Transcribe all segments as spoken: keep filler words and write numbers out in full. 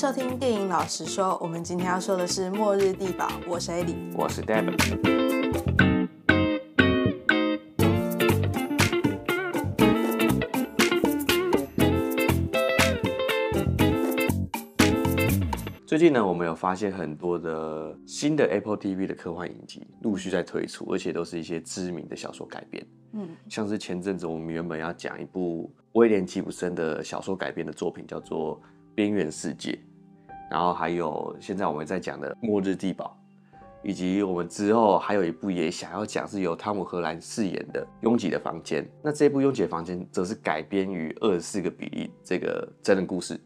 收听电影老实说，我们今天要说的是《末日地堡》，我是 Eddie， 我是 David。 最近呢，我们有发现很多的新的 Apple T V 的科幻影集陆续在推出，而且都是一些知名的小说改编。嗯，像是前阵子我们原本要讲一部威廉吉普森的小说改编的作品，叫做《边缘世界》，然后还有现在我们在讲的《末日地堡》，以及我们之后还有一部也想要讲是由汤姆·荷兰饰演的《拥挤的房间》。那这部《拥挤的房间》则是改编于二十四个比例这个真人故事。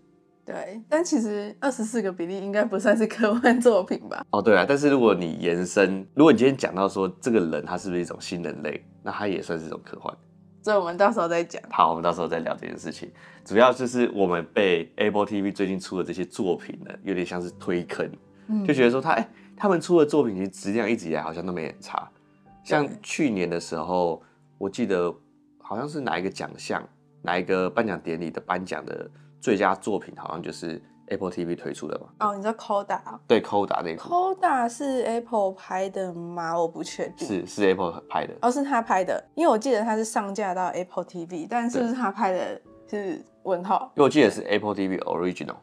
对，但其实二十四个比例应该不算是科幻作品吧？哦，对啊，但是如果你延伸，如果你今天讲到说这个人他是不是一种新人类，那他也算是一种科幻。所以我们到时候再讲。好，我们到时候再聊这件事情。主要就是我们被 Apple T V 最近出的这些作品呢，有点像是推坑，嗯、就觉得说他哎、欸，他们出的作品其实质量一直以来好像都没很差。像去年的时候，我记得好像是哪一个奖项，哪一个颁奖典礼的颁奖的。 最佳作品好像就是 Apple T V 推出的嘛？哦，你知道 Coda？ 对 ，Coda 那部。Coda 是 Apple 拍的吗？我不确定。是是 Apple 拍的。哦，是他拍的，因为我记得他是上架到 Apple T V， 但是不是他拍的是问号？因为我记得是 Apple T V Original。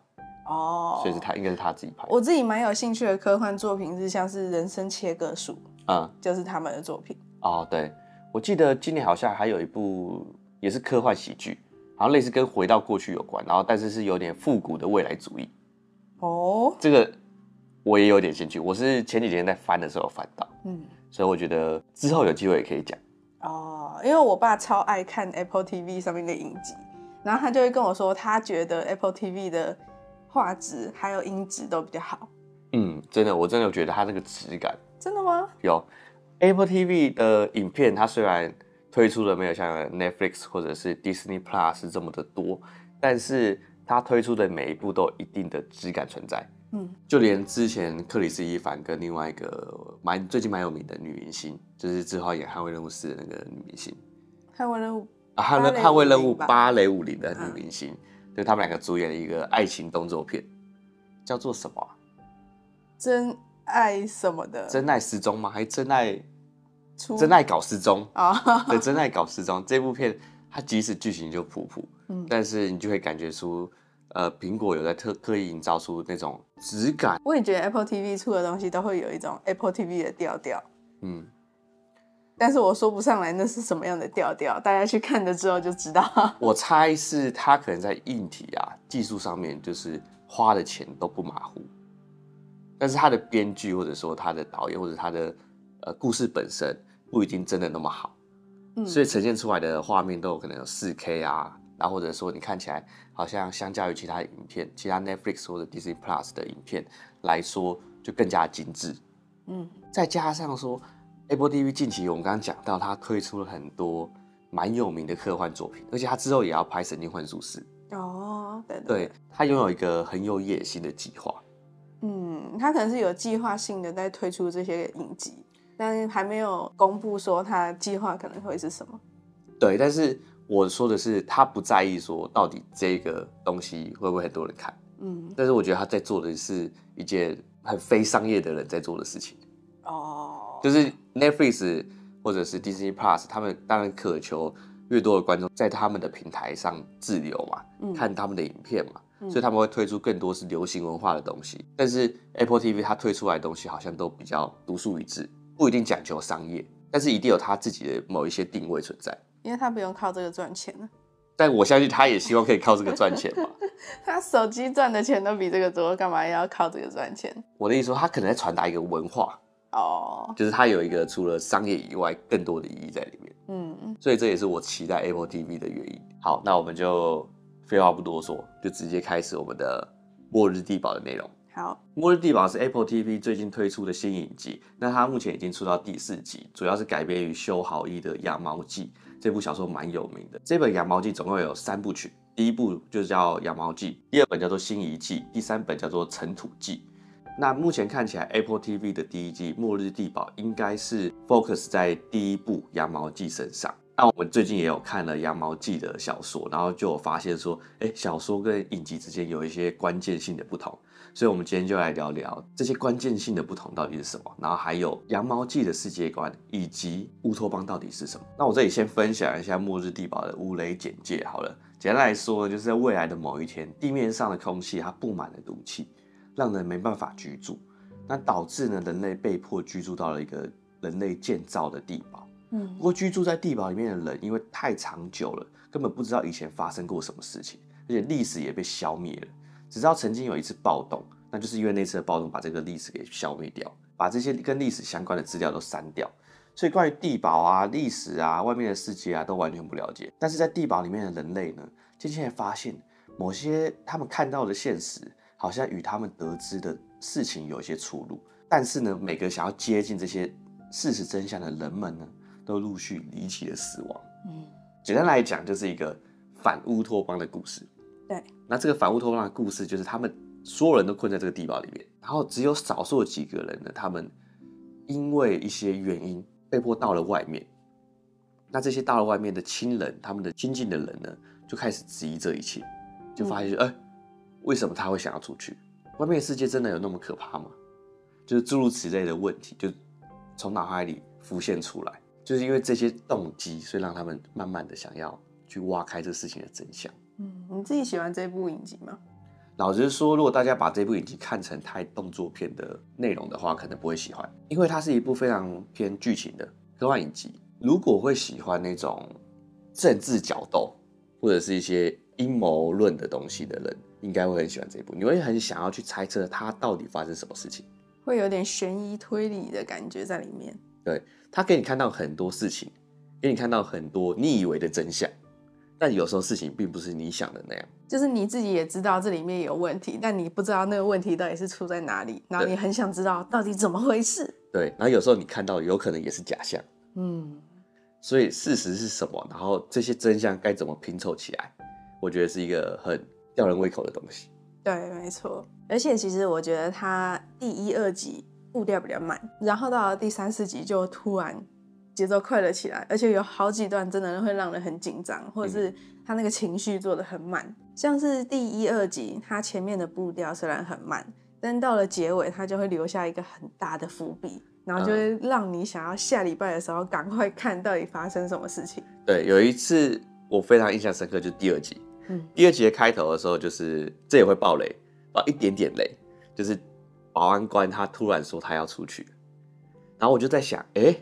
哦。所以是他，应该是他自己拍的。我自己蛮有兴趣的科幻作品是像是《人生切割术》啊、嗯，就是他们的作品。哦，对，我记得今年好像还有一部也是科幻喜剧。 然后类似跟回到过去有关，然后但是是有点复古的未来主义。哦， oh. 这个我也有点兴趣，我是前几天在翻的时候翻到，嗯，所以我觉得之后有机会也可以讲。哦， oh, 因为我爸超爱看 Apple T V 上面的影集，然后他就会跟我说，他觉得 Apple T V 的画质还有音质都比较好。嗯，真的，我真的觉得它这个质感。真的吗？有 Apple T V 的影片，它虽然。 推出的没有像 Netflix 或者是 Disney Plus 这么的多，但是它推出的每一部都有一定的质感存在。嗯，就连之前克里斯蒂凡跟另外一个蛮最近蛮有名的女明星，就是之后演《捍卫任务四》的那个女明星，捍卫任务啊，捍卫任务芭蕾舞林的女明星，嗯、对他们两个主演了一个爱情动作片，叫做什么、啊？真爱什么的？真爱失踪吗？还真爱？ 真爱搞失踪啊！ Oh. 对，真爱搞失踪这部片，它即使剧情就普普，嗯、但是你就会感觉出，呃，苹果有在特刻意营造出那种质感。我也觉得 Apple T V 出的东西都会有一种 Apple T V 的调调，嗯，但是我说不上来那是什么样的调调，大家去看了之后就知道。我猜是它可能在硬体啊技术上面，就是花的钱都不马虎，但是它的编剧或者说它的导演或者它的呃故事本身。 不一定真的那么好，嗯、所以呈现出来的画面都有可能有 四K 啊，然后或者说你看起来好像相较于其他影片、其他 Netflix 或者 Disney Plus 的影片来说，就更加精致。嗯，再加上说 Apple T V 近期我们刚刚讲到，它推出了很多蛮有名的科幻作品，而且它之后也要拍《神经幻术师》哦，对 对, 对，它拥有一个很有野心的计划。嗯，它可能是有计划性的在推出这些影集。 但是还没有公布说他计划可能会是什么。对，但是我说的是他不在意说到底这个东西会不会很多人看。嗯，但是我觉得他在做的是一件很非商业的人在做的事情。哦，就是 Netflix 或者是 Disney Plus， 他们当然渴求越多的观众在他们的平台上滞留嘛，嗯、看他们的影片嘛，嗯、所以他们会推出更多是流行文化的东西。但是 Apple T V 它推出来的东西好像都比较独树一帜。 不一定讲求商业，但是一定有他自己的某一些定位存在，因为他不用靠这个赚钱了。但我相信他也希望可以靠这个赚钱嘛。他手机赚的钱都比这个多，干嘛要靠这个赚钱？我的意思说，他可能在传达一个文化哦， oh. 就是他有一个除了商业以外更多的意义在里面。嗯，所以这也是我期待 Apple T V 的原因。好，那我们就废话不多说，就直接开始我们的末日地堡的内容。 好，《末日地堡》是 Apple T V 最近推出的新影集，那它目前已经出到第四集，主要是改编于修豪伊的《羊毛记》这部小说，蛮有名的。这本《羊毛记》总共有三部曲，第一部就叫《羊毛记》，第二本叫做《新遗记》，第三本叫做《尘土记》。那目前看起来 ，Apple T V 的第一季《末日地堡》应该是 focus 在第一部《羊毛记》身上，那我们最近也有看了羊毛季的小说，然后就有发现说，哎，小说跟影集之间有一些关键性的不同，所以我们今天就来聊聊这些关键性的不同到底是什么，然后还有羊毛季的世界观以及乌托邦到底是什么。那我这里先分享一下《末日地堡》的乌雷简介好了。简单来说，就是在未来的某一天，地面上的空气它布满了毒气，让人没办法居住，那导致呢人类被迫居住到了一个人类建造的地堡。嗯，不过居住在地堡里面的人，因为太长久了，根本不知道以前发生过什么事情，而且历史也被消灭了。只知道曾经有一次暴动，那就是因为那次的暴动把这个历史给消灭掉，把这些跟历史相关的资料都删掉。所以关于地堡啊、历史啊、外面的世界啊，都完全不了解。但是在地堡里面的人类呢，渐渐发现某些他们看到的现实，好像与他们得知的事情有一些出入。但是呢，每个想要接近这些事实真相的人们呢，都陆续离奇的死亡。嗯，简单来讲，就是一个反乌托邦的故事。对，那这个反乌托邦的故事就是他们所有人都困在这个地堡里面，然后只有少数几个人呢，他们因为一些原因被迫到了外面。那这些到了外面的亲人，他们的亲近的人呢，就开始质疑这一切，就发现，哎、嗯欸，为什么他会想要出去？外面的世界真的有那么可怕吗？就是诸如此类的问题，就从脑海里浮现出来。就是因为这些动机，所以让他们慢慢的想要去挖开这事情的真相。嗯，你自己喜欢这部影集吗？老实说，如果大家把这部影集看成太动作片的内容的话，可能不会喜欢，因为它是一部非常偏剧情的科幻影集。如果会喜欢那种政治角斗或者是一些阴谋论的东西的人，应该会很喜欢这一部。你会很想要去猜测它到底发生什么事情，会有点悬疑推理的感觉在里面。对，他给你看到很多事情，给你看到很多你以为的真相，但有时候事情并不是你想的那样。就是你自己也知道这里面有问题，但你不知道那个问题到底是出在哪里，然后你很想知道到底怎么回事。对，然后有时候你看到有可能也是假象。嗯，所以事实是什么，然后这些真相该怎么拼凑起来，我觉得是一个很吊人胃口的东西。对，没错。而且其实我觉得它第一、二集步调比较慢，然后到了第三四集就突然节奏快了起来，而且有好几段真的会让人很紧张，或者是他那个情绪做得很慢、嗯、像是第一二集他前面的步调虽然很慢，但到了结尾他就会留下一个很大的伏笔，然后就会让你想要下礼拜的时候赶快看到底发生什么事情、嗯、对，有一次我非常印象深刻，就是第二集、嗯、第二集的开头的时候，就是这也会爆雷，爆一点点雷，就是保安官他突然说他要出去，然后我就在想，哎，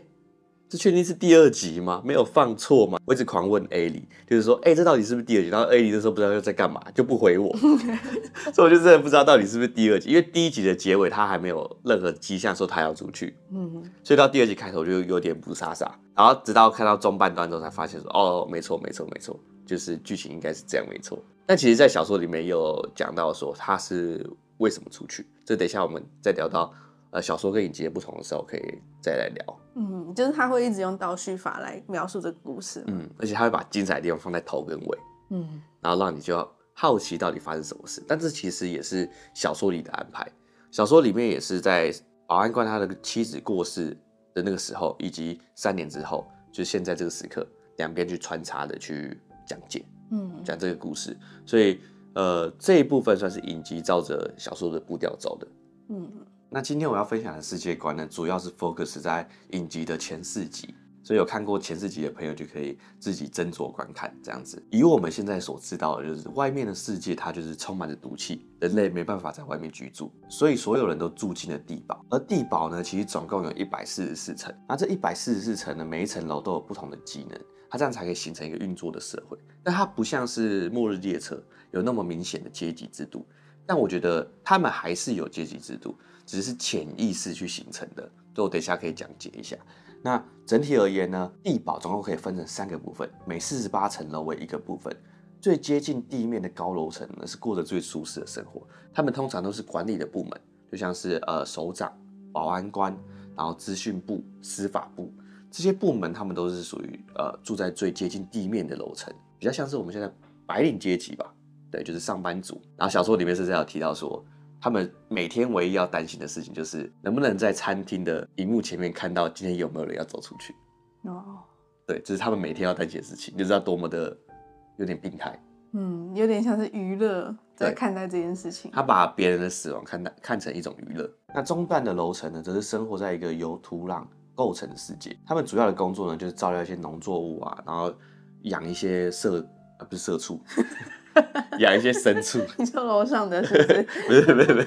这确定是第二集吗？没有放错吗？我一直狂问 A 莉，就是说，哎，这到底是不是第二集？然后 A 莉那时候不知道又在干嘛，就不回我，所以我就真的不知道到底是不是第二集，因为第一集的结尾他还没有任何迹象说他要出去，嗯，所以到第二集开头就有点不傻傻，然后直到看到中半段之后才发现说，哦，没错，没错，没错，就是剧情应该是这样，没错。但其实，在小说里面有讲到说他是为什么出去？这等一下我们再聊到、呃、小说跟影集的不同的时候可以再来聊。嗯，就是他会一直用倒叙法来描述这个故事。嗯，而且他会把精彩的地方放在头跟尾。嗯，然后让你就要好奇到底发生什么事。但这其实也是小说里的安排。小说里面也是在保安官他的妻子过世的那个时候，以及三年之后，就是现在这个时刻，两边去穿插的去讲解，嗯，讲这个故事。所以呃，这一部分算是影集照着小说的步调走的。嗯，那今天我要分享的世界观呢，主要是 focus 在影集的前四集，所以有看过前四集的朋友就可以自己斟酌观看。这样子，以我们现在所知道的，就是外面的世界它就是充满着毒气，人类没办法在外面居住，所以所有人都住进了地堡。而地堡呢，其实总共有一百四十四层，那这一百四十四层呢，每一层楼都有不同的技能，它这样才可以形成一个运作的社会。但它不像是末日列车有那么明显的阶级制度，但我觉得他们还是有阶级制度，只是潜意识去形成的，所以我等一下可以讲解一下。那整体而言呢，地堡总共可以分成三个部分，每四十八层楼为一个部分。最接近地面的高楼层呢，是过着最舒适的生活，他们通常都是管理的部门，就像是呃首长、保安官，然后资讯部、司法部，这些部门他们都是属于呃住在最接近地面的楼层，比较像是我们现在白领阶级吧，对，就是上班族。然后小说里面甚至有提到说，他们每天唯一要担心的事情就是能不能在餐厅的荧幕前面看到今天有没有人要走出去。哦，对，就是他们每天要带解释器，你知道多么的有点病态。嗯，有点像是娱乐在看待这件事情。他把别人的死亡看待看成一种娱乐。那中段的楼层呢，则是生活在一个由土壤构成的世界。他们主要的工作呢，就是照料一些农作物啊，然后养一些社啊不是社畜。养一些牲畜，你说楼上的是不是？不是不是不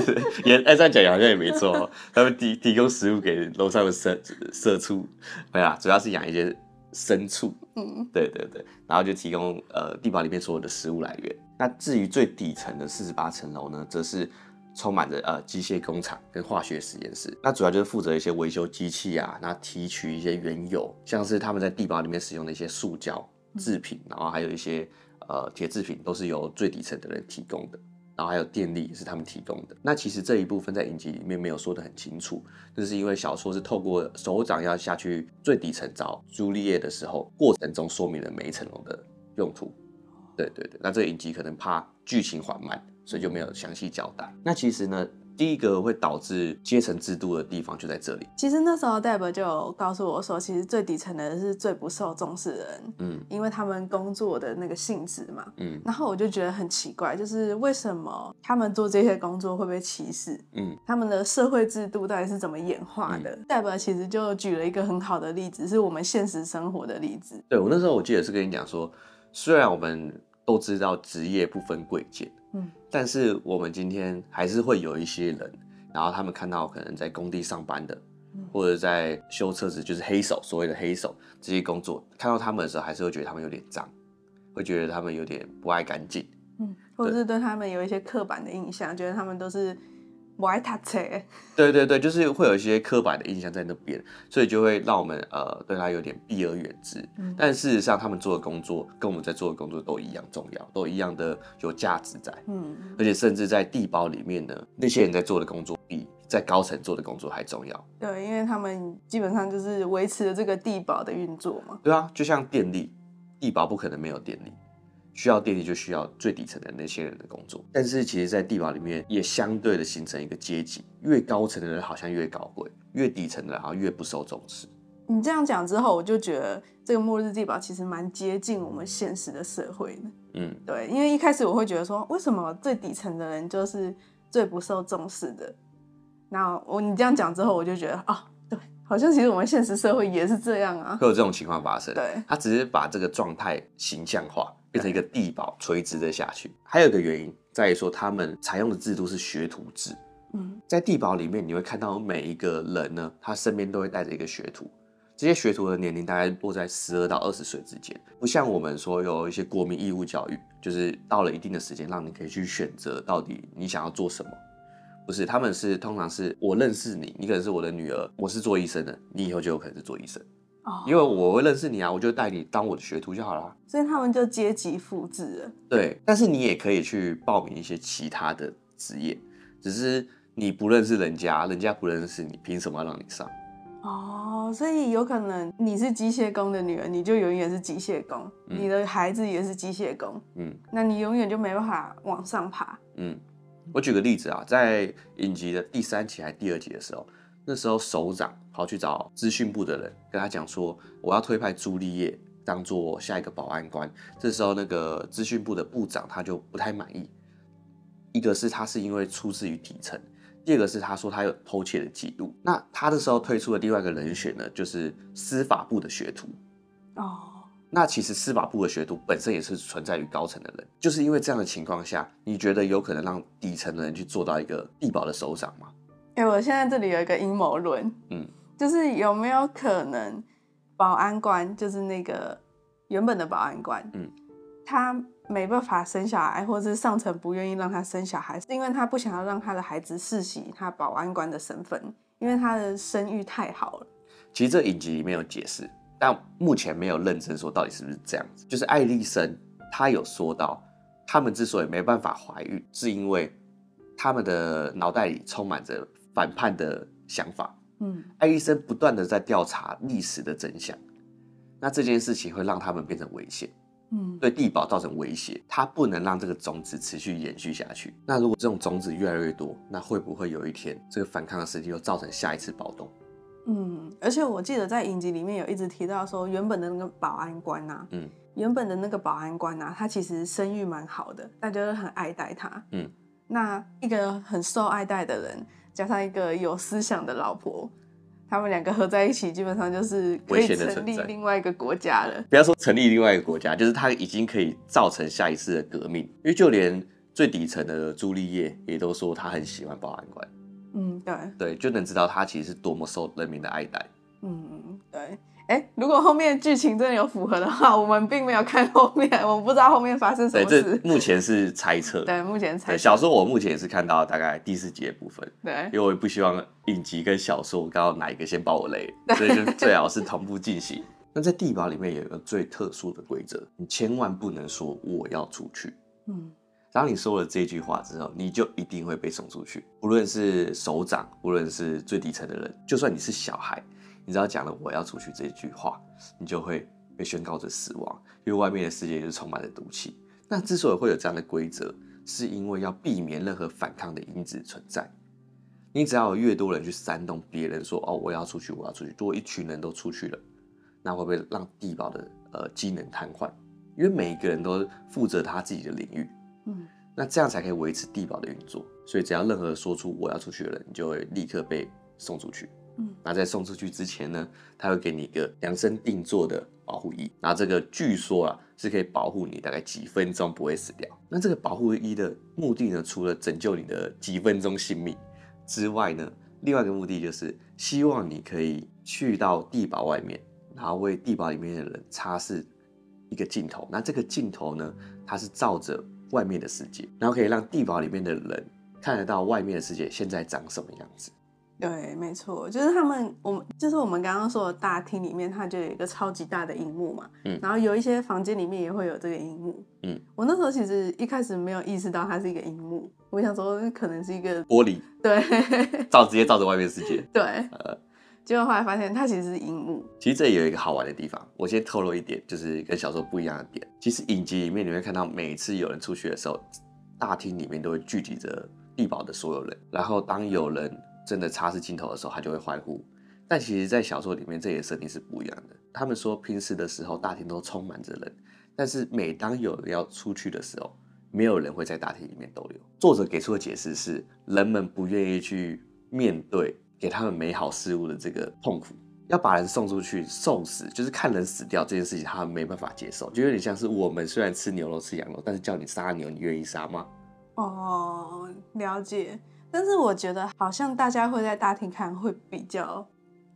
是不是，哎，这样讲好像也没错、哦。他们提提供食物给楼上的牲社畜，对啦，主要是养一些牲畜。嗯，对对对，然后就提供呃地堡里面所有的食物来源。那至于最底层的四十八层楼呢，则是充满着呃机械工厂跟化学实验室。那主要就是负责一些维修机器啊，然后提取一些原油，像是他们在地堡里面使用的一些塑胶制品，然后还有一些。呃，铁制品都是由最底层的人提供的，然后还有电力也是他们提供的。那其实这一部分在影集里面没有说得很清楚，就是因为小说是透过首长要下去最底层找朱丽叶的时候，过程中说明了每一层楼的用途。对对对，那这个影集可能怕剧情缓慢，所以就没有详细交代。那其实呢，第一个会导致阶层制度的地方就在这里。其实那时候 Deb 就有告诉我说，其实最底层的人是最不受重视的人，嗯，因为他们工作的那个性质嘛，嗯，然后我就觉得很奇怪，就是为什么他们做这些工作会被歧视，嗯，他们的社会制度到底是怎么演化的？嗯、Deb 其实就举了一个很好的例子，是我们现实生活的例子。对，我那时候我记得是跟你讲说，虽然我们都知道职业不分贵贱。嗯，但是我们今天还是会有一些人，然后他们看到可能在工地上班的，嗯、或者在修车子，就是黑手，所谓的黑手这些工作，看到他们的时候，还是会觉得他们有点脏，会觉得他们有点不爱干净，嗯，或者是对他们有一些刻板的印象，觉得他们都是不爱读册。对对对，就是会有一些刻板的印象在那边，所以就会让我们呃对他有点避而远之。嗯、但事实上，他们做的工作跟我们在做的工作都一样重要，都一样的有价值在。嗯，而且甚至在地堡里面呢，那些人在做的工作比在高层做的工作还重要。对，因为他们基本上就是维持了这个地堡的运作嘛。对啊，就像电力，地堡不可能没有电力。需要电力就需要最底层的那些人的工作，但是其实在地堡里面也相对的形成一个阶级，越高层的人好像越高贵，越底层的人好像越不受重视。你这样讲之后，我就觉得这个末日地堡其实蛮接近我们现实的社会的。嗯，对，因为一开始我会觉得说，为什么最底层的人就是最不受重视的？那我你这样讲之后，我就觉得啊，对，好像其实我们现实社会也是这样啊，会有这种情况发生。对，他只是把这个状态形象化。变成一个地堡垂直的下去，还有一个原因在于说，他们采用的制度是学徒制。嗯，在地堡里面，你会看到每一个人呢，他身边都会带着一个学徒。这些学徒的年龄大概落在十二到二十岁之间，不像我们说有一些国民义务教育，就是到了一定的时间，让你可以去选择到底你想要做什么。不是，他们是通常是我认识你，你可能是我的女儿，我是做医生的，你以后就有可能是做医生。因为我会认识你啊，我就带你当我的学徒就好了。所以他们就阶级复制了。对，但是你也可以去报名一些其他的职业，只是你不认识人家，人家不认识你，凭什么要让你上？哦，所以有可能你是机械工的女儿，你就永远是机械工，嗯、你的孩子也是机械工，嗯，那你永远就没办法往上爬。嗯，我举个例子啊，在影集的第三集还第二集的时候。那时候首长跑去找资讯部的人，跟他讲说，我要推派朱丽叶当做下一个保安官。这时候那个资讯部的部长他就不太满意，一个是他是因为出自于底层，第二个是他说他有偷窃的记录。那他那时候推出的另外一个人选呢，就是司法部的学徒。哦，那其实司法部的学徒本身也是存在于高层的人，就是因为这样的情况下，你觉得有可能让底层的人去做到一个地堡的首长吗？欸、我现在这里有一个阴谋论，嗯，就是有没有可能保安官就是那个原本的保安官，嗯，他没办法生小孩，或是上层不愿意让他生小孩，是因为他不想要让他的孩子世袭他保安官的身份，因为他的声誉太好了。其实这影集里面有解释，但目前没有认真说到底是不是这样子。就是艾丽森她有说到，他们之所以没办法怀孕，是因为他们的脑袋里充满着反叛的想法。嗯，艾医生不断的在调查历史的真相，那这件事情会让他们变成危险，嗯，对地堡造成威胁，他不能让这个种子持续延续下去。那如果这种种子越来越多，那会不会有一天这个反抗的势力又造成下一次暴动？嗯，而且我记得在影集里面有一直提到说，原本的那个保安官啊，嗯，原本的那个保安官啊，他其实声誉蛮好的，大家都很爱戴他。嗯，那一个很受爱戴的人，加上一个有思想的老婆，他们两个合在一起，基本上就是可以成立另外一个国家了。不要说成立另外一个国家，就是他已经可以造成下一次的革命。因为就连最底层的朱丽叶也都说他很喜欢保安官。嗯，对对，就能知道他其实是多么受人民的爱戴。嗯，对。哎，如果后面剧情真的有符合的话，我们并没有看后面，我们不知道后面发生什么事。对，这目前是猜测。对，目前猜测。小说我目前也是看到大概第四集的部分。对，因为我也不希望影集跟小说我刚好哪一个先爆我雷，所以就最好是同步进行。那在地堡里面有一个最特殊的规则，你千万不能说我要出去。嗯。当你说了这句话之后，你就一定会被送出去。无论是首长，无论是最底层的人，就算你是小孩，你只要讲了我要出去这句话，你就会被宣告着死亡，因为外面的世界就是充满了毒气。那之所以会有这样的规则，是因为要避免任何反抗的因子存在。你只要有越多人去煽动别人说哦我要出去我要出去，如果一群人都出去了，那会不会让地堡的呃机能瘫痪？因为每一个人都负责他自己的领域。嗯，那这样才可以维持地堡的运作，所以只要任何说出我要出去的人，你就会立刻被送出去。嗯，那在送出去之前呢，他会给你一个量身定做的保护衣，那这个据说啊是可以保护你大概几分钟不会死掉。那这个保护衣的目的呢，除了拯救你的几分钟性命之外呢，另外一个目的就是希望你可以去到地堡外面，然后为地堡里面的人擦拭一个镜头。那这个镜头呢，它是照着外面的世界，然后可以让地堡里面的人看得到外面的世界现在长什么样子。对，没错，就是他们，我们就是我们刚刚说的大厅里面，它就有一个超级大的萤幕嘛，嗯，然后有一些房间里面也会有这个萤幕，嗯，我那时候其实一开始没有意识到它是一个萤幕，我想说可能是一个玻璃，对，照直接照着外面世界，对，呃，结果后来发现它其实是萤幕。其实这里有一个好玩的地方，我先透露一点，就是跟小说不一样的点。其实影集里面你会看到，每次有人出去的时候，大厅里面都会聚集着地堡的所有人，然后当有人真的擦拭镜头的时候，他就会欢呼。但其实在小说里面，这里的设定是不一样的。他们说平时的时候大厅都充满着人，但是每当有人要出去的时候，没有人会在大厅里面逗留。作者给出的解释是，人们不愿意去面对给他们美好事物的这个痛苦。要把人送出去送死，就是看人死掉这件事情他们没办法接受，就有点像是我们虽然吃牛肉吃羊肉，但是叫你杀牛你愿意杀吗？哦，了解。但是我觉得好像大家会在大厅看会比较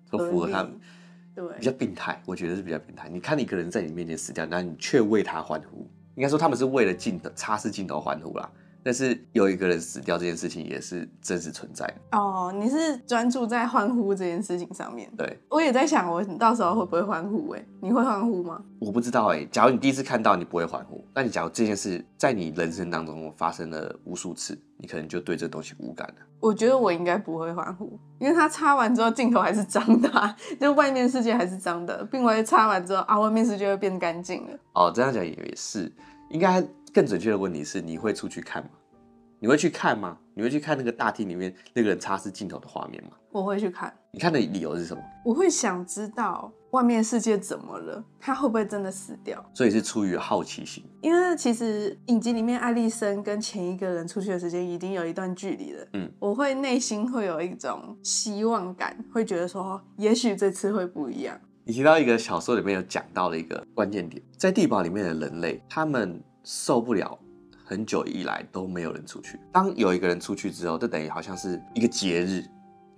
合理，都符合他们，对，比较病态，我觉得是比较病态。你看一个人在你面前死掉，然后你却为他欢呼，应该说他们是为了镜头擦拭镜头欢呼啦。但是有一个人死掉这件事情也是真实存在的哦。你是专注在欢呼这件事情上面？对，我也在想我到时候会不会欢呼。哎、欸，你会欢呼吗？我不知道。哎、欸，假如你第一次看到你不会欢呼，那你假如这件事在你人生当中发生了无数次，你可能就对这东西无感了。我觉得我应该不会欢呼，因为他擦完之后镜头还是脏的、啊，就外面世界还是脏的，并且擦完之后啊，外面世界会变干净了。哦，这样讲也是应该。更准确的问题是，你会出去看吗？你会去看吗？你会去看那个大厅里面那个人擦拭镜头的画面吗？我会去看。你看的理由是什么？我会想知道外面世界怎么了，他会不会真的死掉？所以是出于好奇心。因为其实影集里面艾莉森跟前一个人出去的时间已经有一段距离了，嗯，我会内心会有一种希望感，会觉得说，也许这次会不一样。你提到一个小说里面有讲到的一个关键点，在地堡里面的人类，他们受不了很久以来都没有人出去，当有一个人出去之后，这等于好像是一个节日，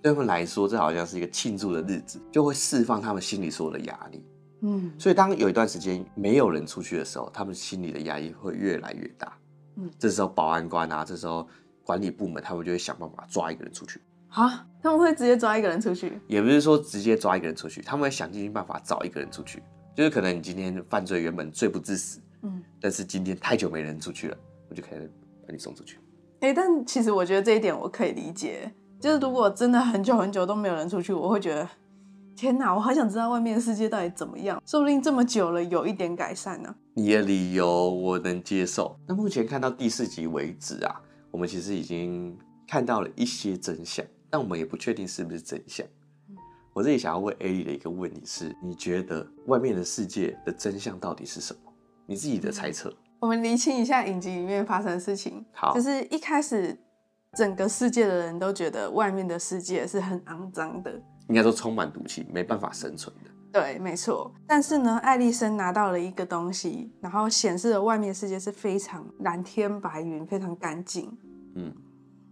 对他们来说这好像是一个庆祝的日子，就会释放他们心里所有的压力。嗯，所以当有一段时间没有人出去的时候，他们心里的压力会越来越大。嗯，这时候保安官啊，这时候管理部门，他们就会想办法抓一个人出去。啊，他们会直接抓一个人出去？也不是说直接抓一个人出去，他们会想尽尽办法找一个人出去，就是可能你今天犯罪原本罪不至死，嗯，但是今天太久没人出去了，我就可以把你送出去。欸，但其实我觉得这一点我可以理解，就是如果真的很久很久都没有人出去，我会觉得天哪，我好想知道外面的世界到底怎么样，说不定这么久了有一点改善呢、啊。你的理由我能接受。那目前看到第四集为止啊，我们其实已经看到了一些真相，但我们也不确定是不是真相。我这里想要问 Ellie 的一个问题是：你觉得外面的世界的真相到底是什么？你自己的猜测。我们厘清一下影集里面发生的事情。好，就是一开始整个世界的人都觉得外面的世界是很肮脏的，应该说充满毒气，没办法生存的。对，没错。但是呢，艾莉森拿到了一个东西，然后显示了外面世界是非常蓝天白云，非常干净。嗯，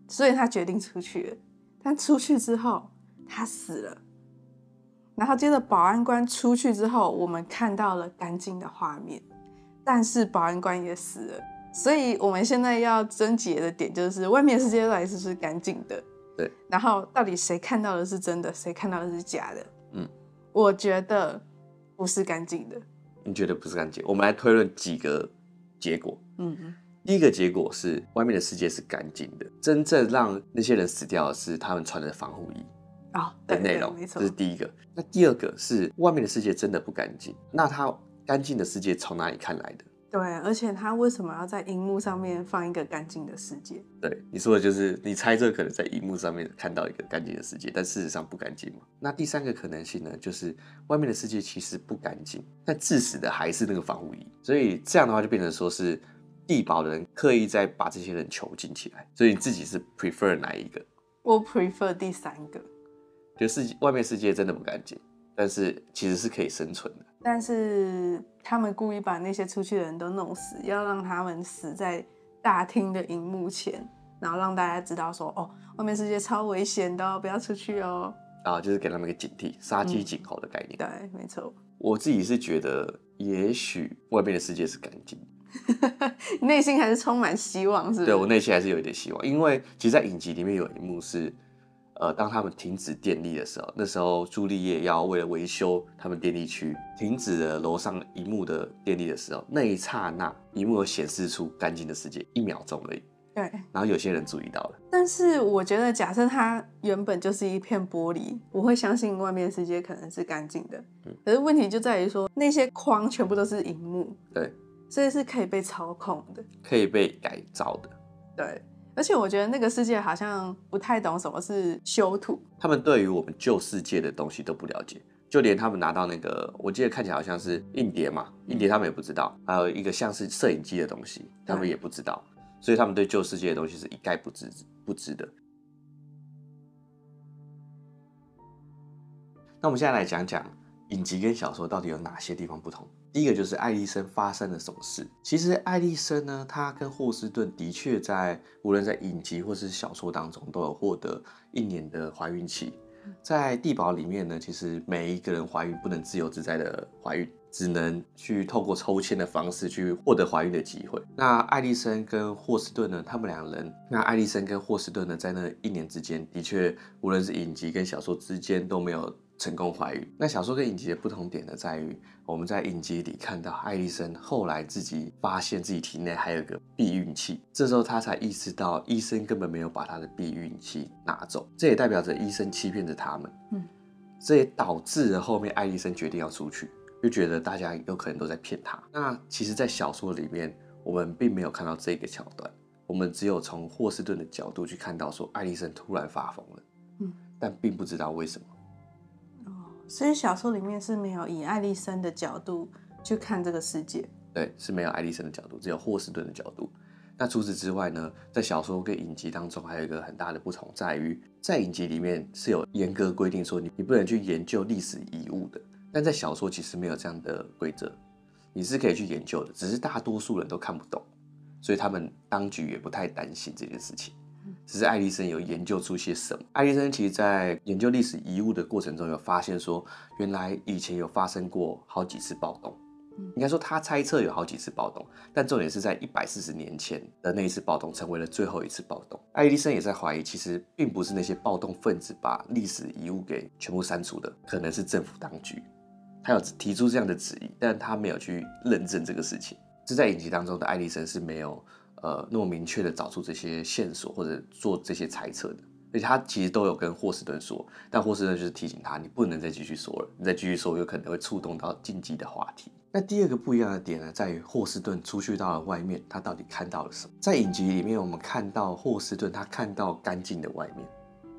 所以他决定出去了。但出去之后，他死了。然后接着保安官出去之后，我们看到了干净的画面，但是保安官也死了。所以我们现在要争结的点就是，外面世界到底是不是干净的？对。然后到底谁看到的是真的，谁看到的是假的？嗯。我觉得不是干净的。你觉得不是干净？我们来推论几个结果。嗯，第一个结果是外面的世界是干净的，真正让那些人死掉的是他们穿的防护衣啊的内容，这是第一个。那第二个是外面的世界真的不干净，那它干净的世界从哪里看来的？对，而且他为什么要在荧幕上面放一个干净的世界？对，你说的就是你猜测可能在荧幕上面看到一个干净的世界，但事实上不干净嘛。那第三个可能性呢，就是外面的世界其实不干净，但致死的还是那个防护衣。所以这样的话就变成说是地堡的人刻意在把这些人囚禁起来。所以你自己是 prefer 哪一个？我 prefer 第三个，就是外面世界真的不干净，但是其实是可以生存的。但是他们故意把那些出去的人都弄死，要让他们死在大厅的荧幕前，然后让大家知道说，哦，外面世界超危险的，不要出去哦。啊，就是给他们一个警惕，杀鸡儆猴的概念。嗯、对，没错。我自己是觉得，也许外面的世界是干净的。内心还是充满希望，是不是？对，我内心还是有一点希望，因为其实，在影集里面有一幕是。呃，当他们停止电力的时候，那时候朱丽叶要为了维修他们电力区，停止了楼上荧幕的电力的时候，那一刹那，荧幕有显示出干净的世界，一秒钟而已。对。然后有些人注意到了。但是我觉得，假设它原本就是一片玻璃，我会相信外面的世界可能是干净的。嗯。可是问题就在于说，那些框全部都是荧幕。对。所以是可以被操控的，可以被改造的。对。而且我觉得那个世界好像不太懂什么是修图，他们对于我们旧世界的东西都不了解，就连他们拿到那个，我记得看起来好像是硬碟嘛，硬碟他们也不知道，还有一个像是摄影机的东西，他们也不知道，所以他们对旧世界的东西是一概不知不知的。那我们现在来讲讲影集跟小说到底有哪些地方不同。第一个就是艾莉森发生了什么事。其实艾莉森呢，他跟霍士顿的确在无论在影集或是小说当中都有获得一年的怀孕期。在地堡里面呢，其实每一个人怀孕不能自由自在的怀孕，只能去透过抽签的方式去获得怀孕的机会。那艾莉森跟霍士顿呢，他们两人，那艾莉森跟霍士顿呢，在那一年之间，的确无论是影集跟小说之间都没有成功怀孕。那小说跟影集的不同点呢，在于我们在影集里看到艾莉森后来自己发现自己体内还有个避孕器，这时候她才意识到医生根本没有把她的避孕器拿走，这也代表着医生欺骗着他们。嗯，这也导致了后面艾莉森决定要出去，就觉得大家有可能都在骗她。那其实在小说里面我们并没有看到这个桥段，我们只有从霍士顿的角度去看到说艾莉森突然发疯了，嗯，但并不知道为什么。所以小说里面是没有以艾莉森的角度去看这个世界，对，是没有艾莉森的角度，只有霍士顿的角度。那除此之外呢，在小说跟影集当中还有一个很大的不同，在于在影集里面是有严格规定说你不能去研究历史遗物的，但在小说其实没有这样的规则，你是可以去研究的，只是大多数人都看不懂，所以他们当局也不太担心这件事情。只是艾莉森有研究出些什么。艾莉森其实在研究历史遗物的过程中有发现说，原来以前有发生过好几次暴动，应该说他猜测有好几次暴动，但重点是在一百四十年前的那一次暴动成为了最后一次暴动。艾莉森也在怀疑，其实并不是那些暴动分子把历史遗物给全部删除的，可能是政府当局，他有提出这样的质疑，但他没有去认证这个事情。这在影集当中的艾莉森是没有呃，那么明确的找出这些线索或者做这些猜测的，而且他其实都有跟霍士顿说，但霍士顿就是提醒他，你不能再继续说了，你再继续说有可能会触动到禁忌的话题。那第二个不一样的点呢，在于霍士顿出去到了外面，他到底看到了什么？在影集里面，我们看到霍士顿他看到干净的外面，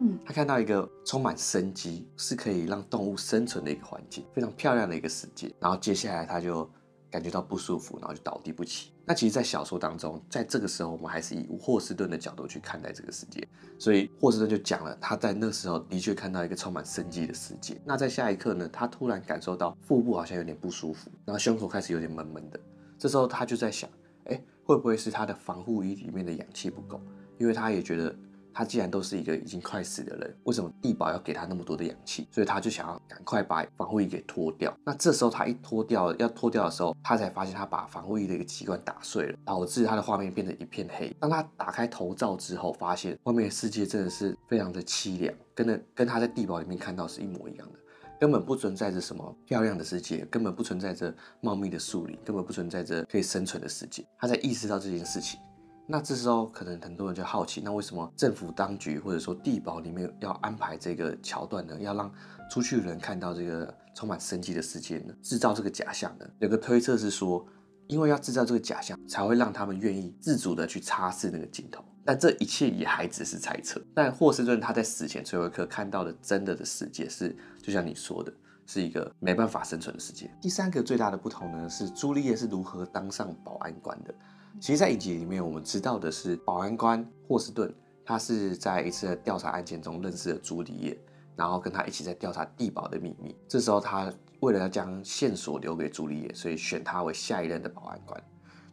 嗯，他看到一个充满生机，是可以让动物生存的一个环境，非常漂亮的一个世界。然后接下来他就感觉到不舒服，然后就倒地不起。那其实，在小说当中，在这个时候，我们还是以霍士顿的角度去看待这个世界。所以霍士顿就讲了，他在那时候的确看到一个充满生机的世界。那在下一刻呢，他突然感受到腹部好像有点不舒服，然后胸口开始有点闷闷的。这时候他就在想，哎，会不会是他的防护衣里面的氧气不够？因为他也觉得，他既然都是一个已经快死的人，为什么地堡要给他那么多的氧气？所以他就想要赶快把防护衣给脱掉。那这时候他一脱掉，要脱掉的时候，他才发现他把防护衣的一个机关打碎了，导致他的画面变成一片黑。当他打开头罩之后，发现外面的世界真的是非常的凄凉，跟跟他在地堡里面看到是一模一样的。根本不存在着什么漂亮的世界，根本不存在着茂密的树林，根本不存在着可以生存的世界。他才意识到这件事情。那这时候可能很多人就好奇，那为什么政府当局或者说地堡里面要安排这个桥段呢？要让出去的人看到这个充满生机的世界呢？制造这个假象呢？有个推测是说，因为要制造这个假象，才会让他们愿意自主的去擦拭那个镜头。但这一切也还只是猜测。但霍士顿他在死前最后一刻看到的真的的世界是，就像你说的，是一个没办法生存的世界。第三个最大的不同呢，是朱丽叶是如何当上保安官的。其实，在影集里面，我们知道的是，保安官霍士顿，他是在一次的调查案件中认识了朱丽叶，然后跟他一起在调查地堡的秘密。这时候，他为了要将线索留给朱丽叶，所以选他为下一任的保安官。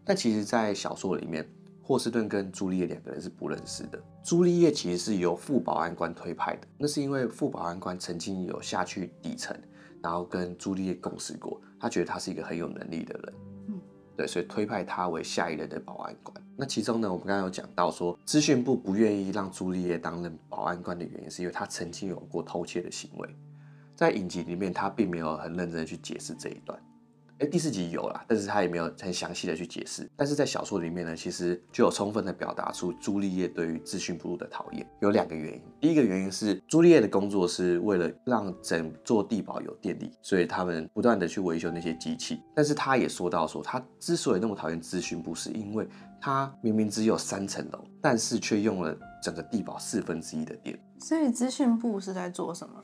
但其实，在小说里面，霍士顿跟朱丽叶两个人是不认识的。朱丽叶其实是由副保安官推派的，那是因为副保安官曾经有下去底层，然后跟朱丽叶共事过，他觉得他是一个很有能力的人。对，所以推派他为下一任的保安官。那其中呢，我们刚刚有讲到说，资讯部不愿意让朱丽叶担任保安官的原因，是因为他曾经有过偷窃的行为。在影集里面，他并没有很认真的去解释这一段。哎，第四集有啦，但是他也没有很详细的去解释。但是在小说里面呢，其实就有充分的表达出朱丽叶对于资讯部的讨厌。有两个原因，第一个原因是朱丽叶的工作是为了让整座地堡有电力，所以他们不断的去维修那些机器。但是他也说到说，他之所以那么讨厌资讯部，是因为他明明只有三层楼，但是却用了整个地堡四分之一的电。所以资讯部是在做什么？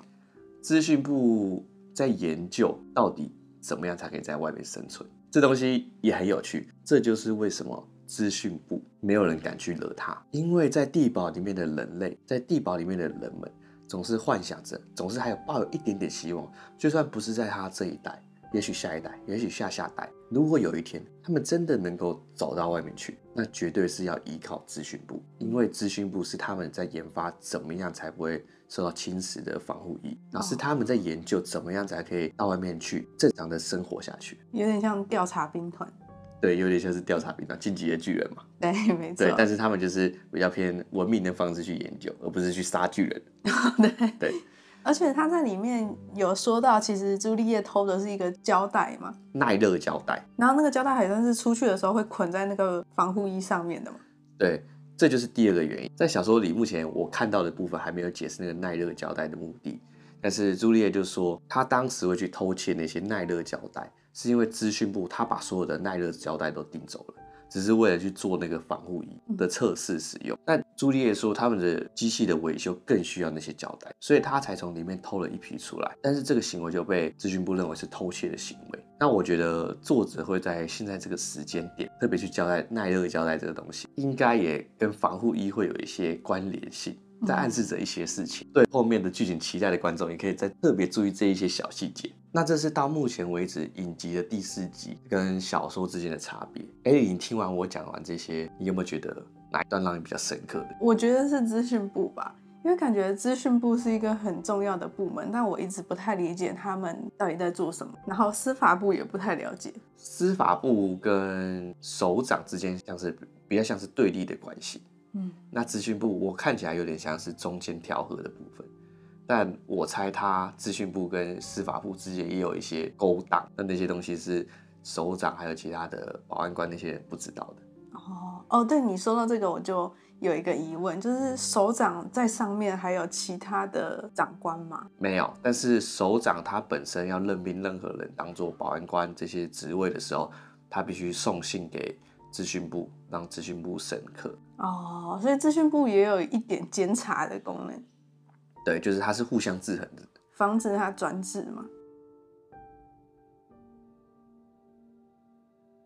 资讯部在研究到底怎么样才可以在外面生存？这东西也很有趣，这就是为什么资讯部没有人敢去惹他，因为在地堡里面的人类，在地堡里面的人们总是幻想着，总是还有抱有一点点希望，就算不是在他这一代，也许下一代，也许下下代，如果有一天他们真的能够走到外面去，那绝对是要依靠资讯部，因为资讯部是他们在研发怎么样才不会受到侵蚀的防护衣，然后是他们在研究怎么样才可以到外面去正常的生活下去，有点像调查兵团。对，有点像是调查兵团，进击的巨人嘛。对，没错。对，但是他们就是比较偏文明的方式去研究，而不是去杀巨人。对对。而且他在里面有说到，其实朱丽叶偷的是一个胶带嘛，耐热胶带。然后那个胶带好像是出去的时候会捆在那个防护衣上面的嘛。对，这就是第二个原因。在小说里，目前我看到的部分还没有解释那个耐热胶带的目的。但是朱丽叶就说，她当时会去偷窃那些耐热胶带，是因为资讯部他把所有的耐热胶带都订走了，只是为了去做那个防护衣的测试使用。但朱丽叶说，他们的机器的维修更需要那些胶带，所以他才从里面偷了一批出来。但是这个行为就被资讯部认为是偷窃的行为。那我觉得作者会在现在这个时间点特别去交代耐热胶带这个东西，应该也跟防护衣会有一些关联性，在暗示着一些事情。对后面的剧情期待的观众，也可以再特别注意这一些小细节。那这是到目前为止影集的第四集跟小说之间的差别。哎，你听完我讲完这些，你有没有觉得哪一段让你比较深刻的？我觉得是资讯部吧，因为感觉资讯部是一个很重要的部门，但我一直不太理解他们到底在做什么。然后司法部也不太了解，司法部跟首长之间像是比较像是对立的关系。嗯，那资讯部我看起来有点像是中间调和的部分，但我猜他资讯部跟司法部之间也有一些勾当，那那些东西是首长还有其他的保安官那些人不知道的。哦哦，对，你说到这个我就有一个疑问，就是首长在上面还有其他的长官吗？没有，但是首长他本身要任命任何人当做保安官这些职位的时候，他必须送信给资讯部，让资讯部审核。哦，所以资讯部也有一点监察的功能。对，就是它是互相制衡的，防止它专制嘛。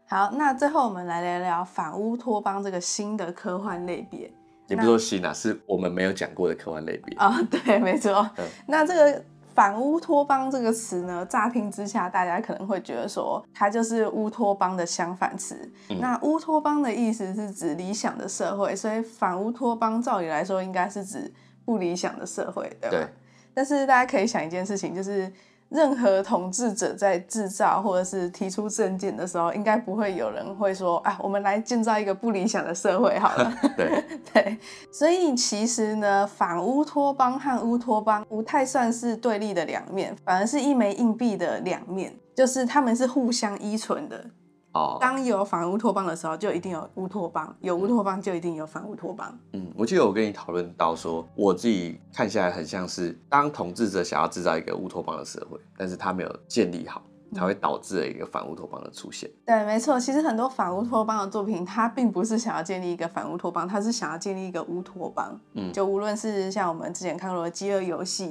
好，那最后我们来聊聊反乌托邦这个新的科幻类别。也不是说新啊，是我们没有讲过的科幻类别啊、哦。对，没错。嗯、那这个反乌托邦这个词呢，乍听之下大家可能会觉得说它就是乌托邦的相反词。嗯、那乌托邦的意思是指理想的社会，所以反乌托邦照理来说应该是指不理想的社会，对吧？对。但是大家可以想一件事情，就是。任何统治者在制造或者是提出政见的时候，应该不会有人会说啊，我们来建造一个不理想的社会好了。对对，所以其实呢，反乌托邦和乌托邦不太算是对立的两面，反而是一枚硬币的两面，就是他们是互相依存的。哦，当有反乌托邦的时候，就一定有乌托邦；有乌托邦，就一定有反乌托邦。嗯，我记得我跟你讨论到说，我自己看下来很像是，当统治者想要制造一个乌托邦的社会，但是他没有建立好，才会导致了一个反乌托邦的出现。嗯、对，没错。其实很多反乌托邦的作品，它并不是想要建立一个反乌托邦，它是想要建立一个乌托邦。嗯，就无论是像我们之前看过的《饥饿游戏》。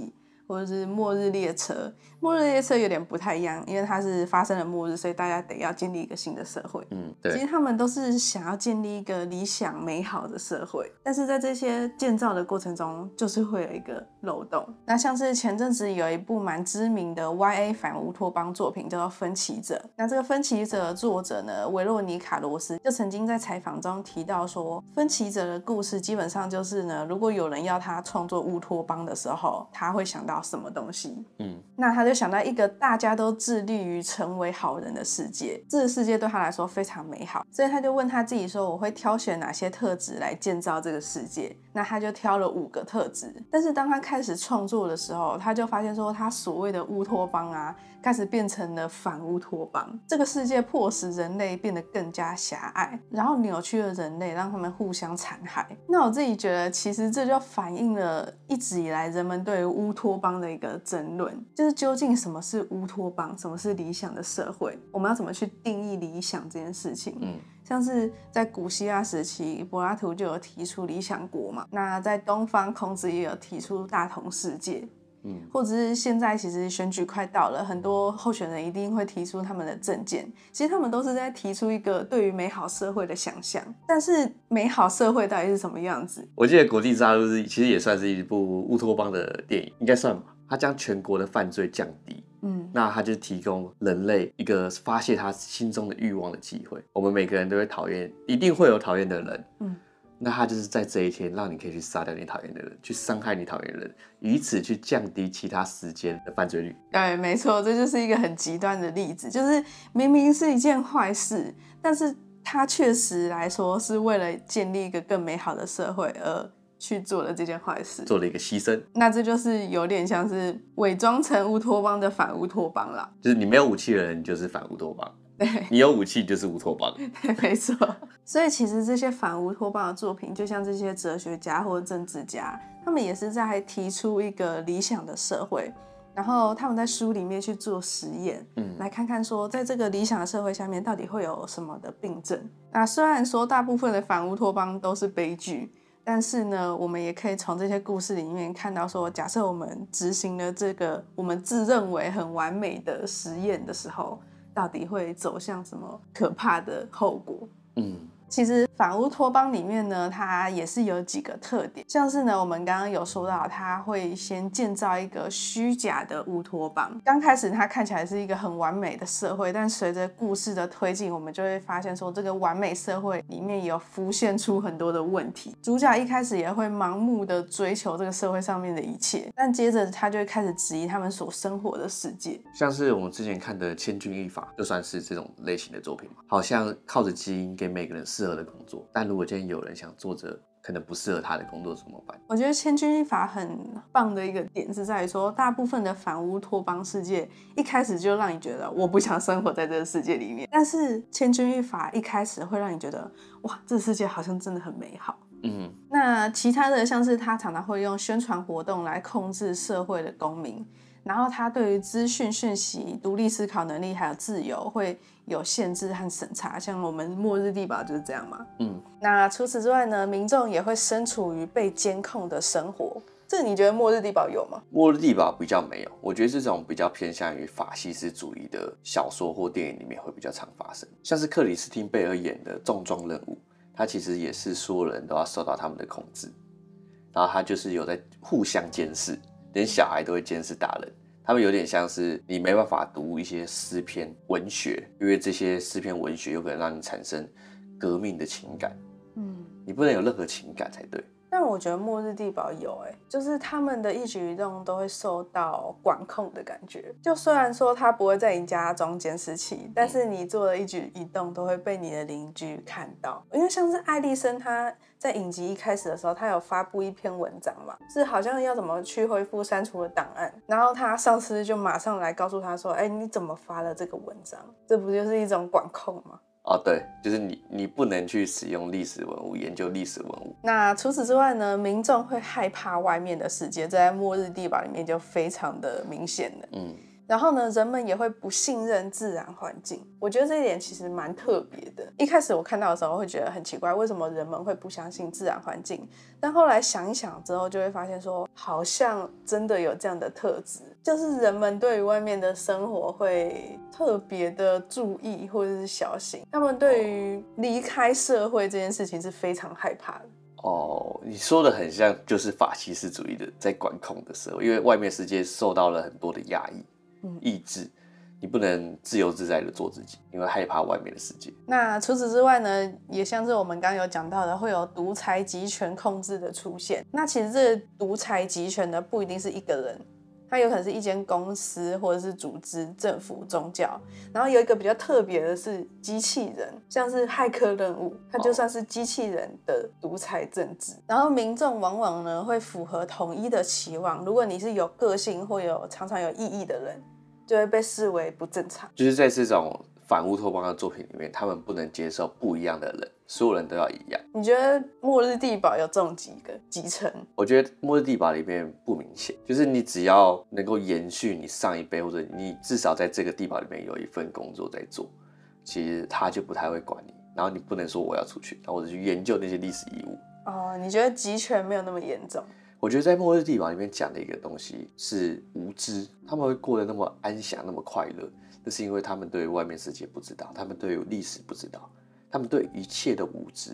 或者是末日列车，末日列车有点不太一样，因为它是发生了末日，所以大家得要建立一个新的社会。嗯，对。其实他们都是想要建立一个理想美好的社会，但是在这些建造的过程中，就是会有一个漏洞。那像是前阵子有一部蛮知名的 Y A 反乌托邦作品叫做《分歧者》，那这个《分歧者》的作者呢，维洛妮卡·罗斯就曾经在采访中提到说，《分歧者》的故事基本上就是呢，如果有人要他创作乌托邦的时候，他会想到什么东西？嗯，那他就想到一个大家都致力于成为好人的世界，这个世界对他来说非常美好，所以他就问他自己说，我会挑选哪些特质来建造这个世界？那他就挑了五个特质，但是当他开始创作的时候，他就发现说，他所谓的乌托邦啊，开始变成了反乌托邦。这个世界迫使人类变得更加狭隘，然后扭曲了人类，让他们互相残害。那我自己觉得，其实这就反映了一直以来人们对于乌托邦的一个争论，就是究竟什么是乌托邦，什么是理想的社会，我们要怎么去定义理想这件事情。嗯，像是在古希腊时期，柏拉图就有提出理想国嘛，那在东方孔子也有提出大同世界。嗯，或者是现在其实选举快到了，很多候选人一定会提出他们的政见，其实他们都是在提出一个对于美好社会的想象，但是美好社会到底是什么样子？我记得《国际杀戮日记》其实也算是一部乌托邦的电影，应该算吧，它将全国的犯罪降低。嗯，那他就提供人类一个发泄他心中的欲望的机会。我们每个人都会讨厌，一定会有讨厌的人。嗯，那他就是在这一天让你可以去杀掉你讨厌的人，去伤害你讨厌的人，以此去降低其他时间的犯罪率。对，没错，这就是一个很极端的例子，就是明明是一件坏事，但是他确实来说是为了建立一个更美好的社会而去做了这件坏事，做了一个牺牲。那这就是有点像是伪装成乌托邦的反乌托邦啦，就是你没有武器的人你就是反乌托邦，对，你有武器就是乌托邦。对，没错。所以其实这些反乌托邦的作品，就像这些哲学家或政治家，他们也是在提出一个理想的社会，然后他们在书里面去做实验，嗯，来看看说在这个理想的社会下面到底会有什么的病症。那虽然说大部分的反乌托邦都是悲剧，但是呢，我们也可以从这些故事里面看到说，假设我们执行了这个我们自认为很完美的实验的时候，到底会走向什么可怕的后果。嗯，其实反乌托邦里面呢，它也是有几个特点，像是呢，我们刚刚有说到，它会先建造一个虚假的乌托邦。刚开始它看起来是一个很完美的社会，但随着故事的推进，我们就会发现说，这个完美社会里面有浮现出很多的问题。主角一开始也会盲目的追求这个社会上面的一切，但接着他就会开始质疑他们所生活的世界。像是我们之前看的《千钧一发》就算是这种类型的作品，好像靠着基因给每个人适合的工作，但如果今天有人想做着可能不适合他的工作怎么办？我觉得千钧一发很棒的一个点是在于说，大部分的反乌托邦世界一开始就让你觉得我不想生活在这个世界里面，但是千钧一发一开始会让你觉得哇，这世界好像真的很美好。嗯，那其他的像是他常常会用宣传活动来控制社会的公民，然后他对于资讯讯息、独立思考能力还有自由会有限制和审查，像我们末日地堡就是这样嘛。嗯，那除此之外呢，民众也会身处于被监控的生活，这你觉得末日地堡有吗？末日地堡比较没有，我觉得这种比较偏向于法西斯主义的小说或电影里面会比较常发生，像是克里斯汀贝尔演的《重装任务》，他其实也是所有人都要受到他们的控制，然后他就是有在互相监视，连小孩都会监视大人。他们有点像是你没办法读一些诗篇文学，因为这些诗篇文学有可能让你产生革命的情感，嗯，你不能有任何情感才对。但我觉得末日地堡有哎、欸，就是他们的一举一动都会受到管控的感觉。就虽然说他不会在你家装监视器，但是你做的一举一动都会被你的邻居看到。因为像是爱丽森他在影集一开始的时候，他有发布一篇文章嘛，是好像要怎么去恢复删除的档案，然后他上司就马上来告诉他说：“哎、欸，你怎么发了这个文章？这不就是一种管控吗？”哦，对，就是你，你不能去使用历史文物，研究历史文物。那除此之外呢，民众会害怕外面的世界，在末日地堡里面就非常的明显了。嗯，然后呢，人们也会不信任自然环境。我觉得这一点其实蛮特别的。一开始我看到的时候会觉得很奇怪，为什么人们会不相信自然环境？但后来想一想之后，就会发现说，好像真的有这样的特质。就是人们对于外面的生活会特别的注意或者是小心，他们对于离开社会这件事情是非常害怕的。哦，你说的很像就是法西斯主义的在管控的社会，因为外面世界受到了很多的压抑、嗯、抑制，你不能自由自在的做自己，因为害怕外面的世界。那除此之外呢，也像是我们刚刚有讲到的，会有独裁集权控制的出现。那其实这个独裁集权呢，不一定是一个人，它有可能是一间公司或者是组织、政府、宗教，然后有一个比较特别的是机器人，像是骇客任务，它就算是机器人的独裁政治。然后民众往往呢会符合统一的期望，如果你是有个性或有常常有异议的人，就会被视为不正常。就是在这种反乌托邦的作品里面，他们不能接受不一样的人，所有人都要一样。你觉得末日地堡有这种几个集成？我觉得末日地堡里面不明显，就是你只要能够延续你上一辈，或者你至少在这个地堡里面有一份工作在做，其实他就不太会管你。然后你不能说我要出去，然后我就去研究那些历史遗物。哦，你觉得集权没有那么严重？我觉得在末日地堡里面讲的一个东西是无知，他们会过得那么安详，那么快乐，那是因为他们对外面世界不知道，他们对历史不知道。他们对一切都无知，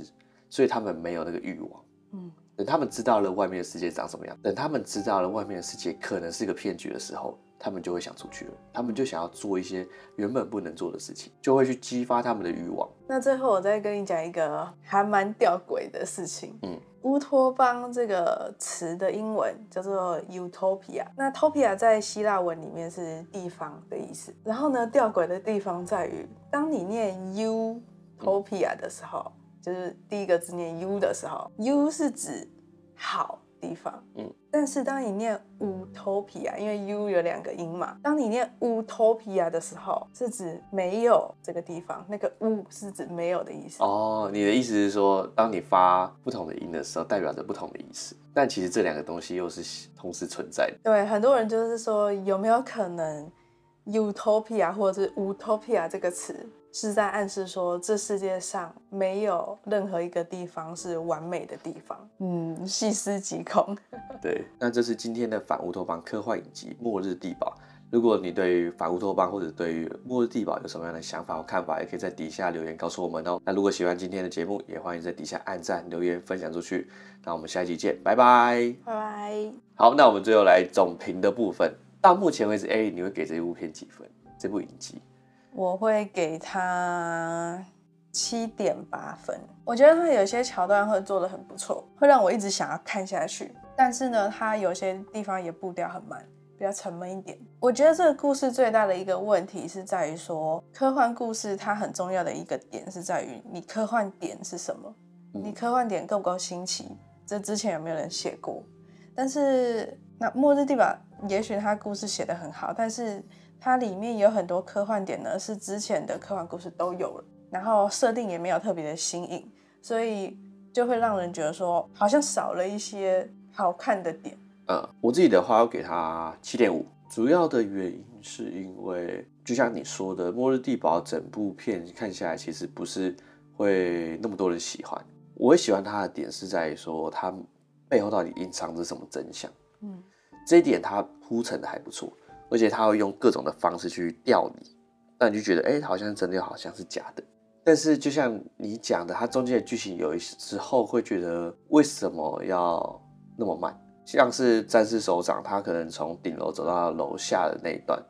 所以他们没有那个欲望。嗯，等他们知道了外面的世界长什么样，等他们知道了外面的世界可能是个骗局的时候，他们就会想出去了，他们就想要做一些原本不能做的事情，就会去激发他们的欲望。那最后我再跟你讲一个还蛮吊诡的事情。嗯，乌托邦这个词的英文叫做 utopia， 那 topia 在希腊文里面是地方的意思。然后呢，吊诡的地方在于，当你念 u Utopia 的时候，就是第一个字念 U 的时候， U 是指好地方，嗯，但是当你念 Utopia， 因为 U 有两个音嘛，当你念 Utopia 的时候，是指没有这个地方，那个 U 是指没有的意思。哦，你的意思是说，当你发不同的音的时候，代表着不同的意思，但其实这两个东西又是同时存在的。对，很多人就是说，有没有可能 Utopia 或者是 Utopia 这个词？是在暗示说，这世界上没有任何一个地方是完美的地方。嗯，细思极恐。对，那这是今天的反乌托邦科幻影集《末日地堡》。如果你对于反乌托邦或者对于《末日地堡》有什么样的想法或看法，也可以在底下留言告诉我们哦。那如果喜欢今天的节目，也欢迎在底下按赞、留言、分享出去。那我们下一集见，拜拜。拜拜。好，那我们最后来总评的部分。到目前为止 ，A， 你会给这部片几分？这部影集？我会给他 七点八 分，我觉得他有些桥段会做得很不错，会让我一直想要看下去，但是呢，他有些地方也步调很慢，比较沉闷一点。我觉得这个故事最大的一个问题是在于说，科幻故事它很重要的一个点是在于你科幻点是什么，你科幻点够不够新奇，这之前有没有人写过？但是那末日地堡也许他故事写得很好，但是它里面有很多科幻点呢，是之前的科幻故事都有了，然后设定也没有特别的新颖，所以就会让人觉得说好像少了一些好看的点。呃，我自己的话要给它 七点五， 主要的原因是因为就像你说的，末日地堡整部片看下来其实不是会那么多人喜欢。我会喜欢它的点是在于说它背后到底隐藏着什么真相，嗯，这一点他铺陈的还不错，而且他会用各种的方式去调你，那你就觉得哎、欸，好像是真的，又好像是假的。但是就像你讲的，它中间的剧情有时候会觉得为什么要那么慢？像是战士首长，他可能从顶楼走到楼下的那一段，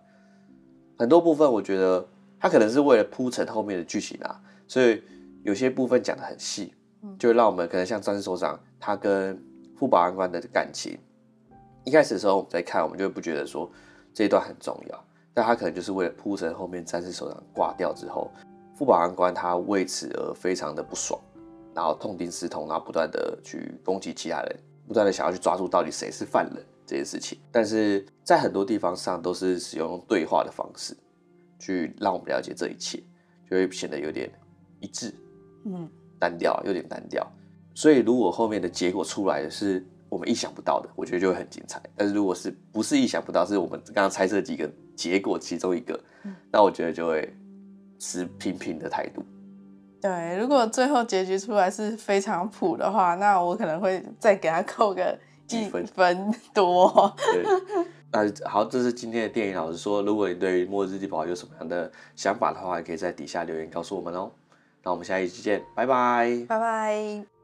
很多部分我觉得他可能是为了铺陈后面的剧情啊，所以有些部分讲得很细，就让我们可能像战士首长他跟副保安官的感情，一开始的时候我们在看，我们就会不觉得说这一段很重要，但他可能就是为了铺陈后面战士首长挂掉之后。副保安官他为此而非常的不爽，然后痛定思痛，然后不断的去攻击其他人，不断的想要去抓住到底谁是犯人这件事情。但是在很多地方上都是使用对话的方式去让我们了解这一切，就会显得有点一致，嗯，单调，有点单调。所以如果后面的结果出来的是我们意想不到的，我觉得就会很精彩。但是如果是不是意想不到，是我们刚刚猜测几个结果其中一个，嗯、那我觉得就会。持平平的态度。对，如果最后结局出来是非常普的话，那我可能会再给他扣个一分多。对，那好，这是今天的电影老实说。如果你对于《末日地堡》有什么样的想法的话，可以在底下留言告诉我们哦。那我们下一期见，拜拜，拜拜。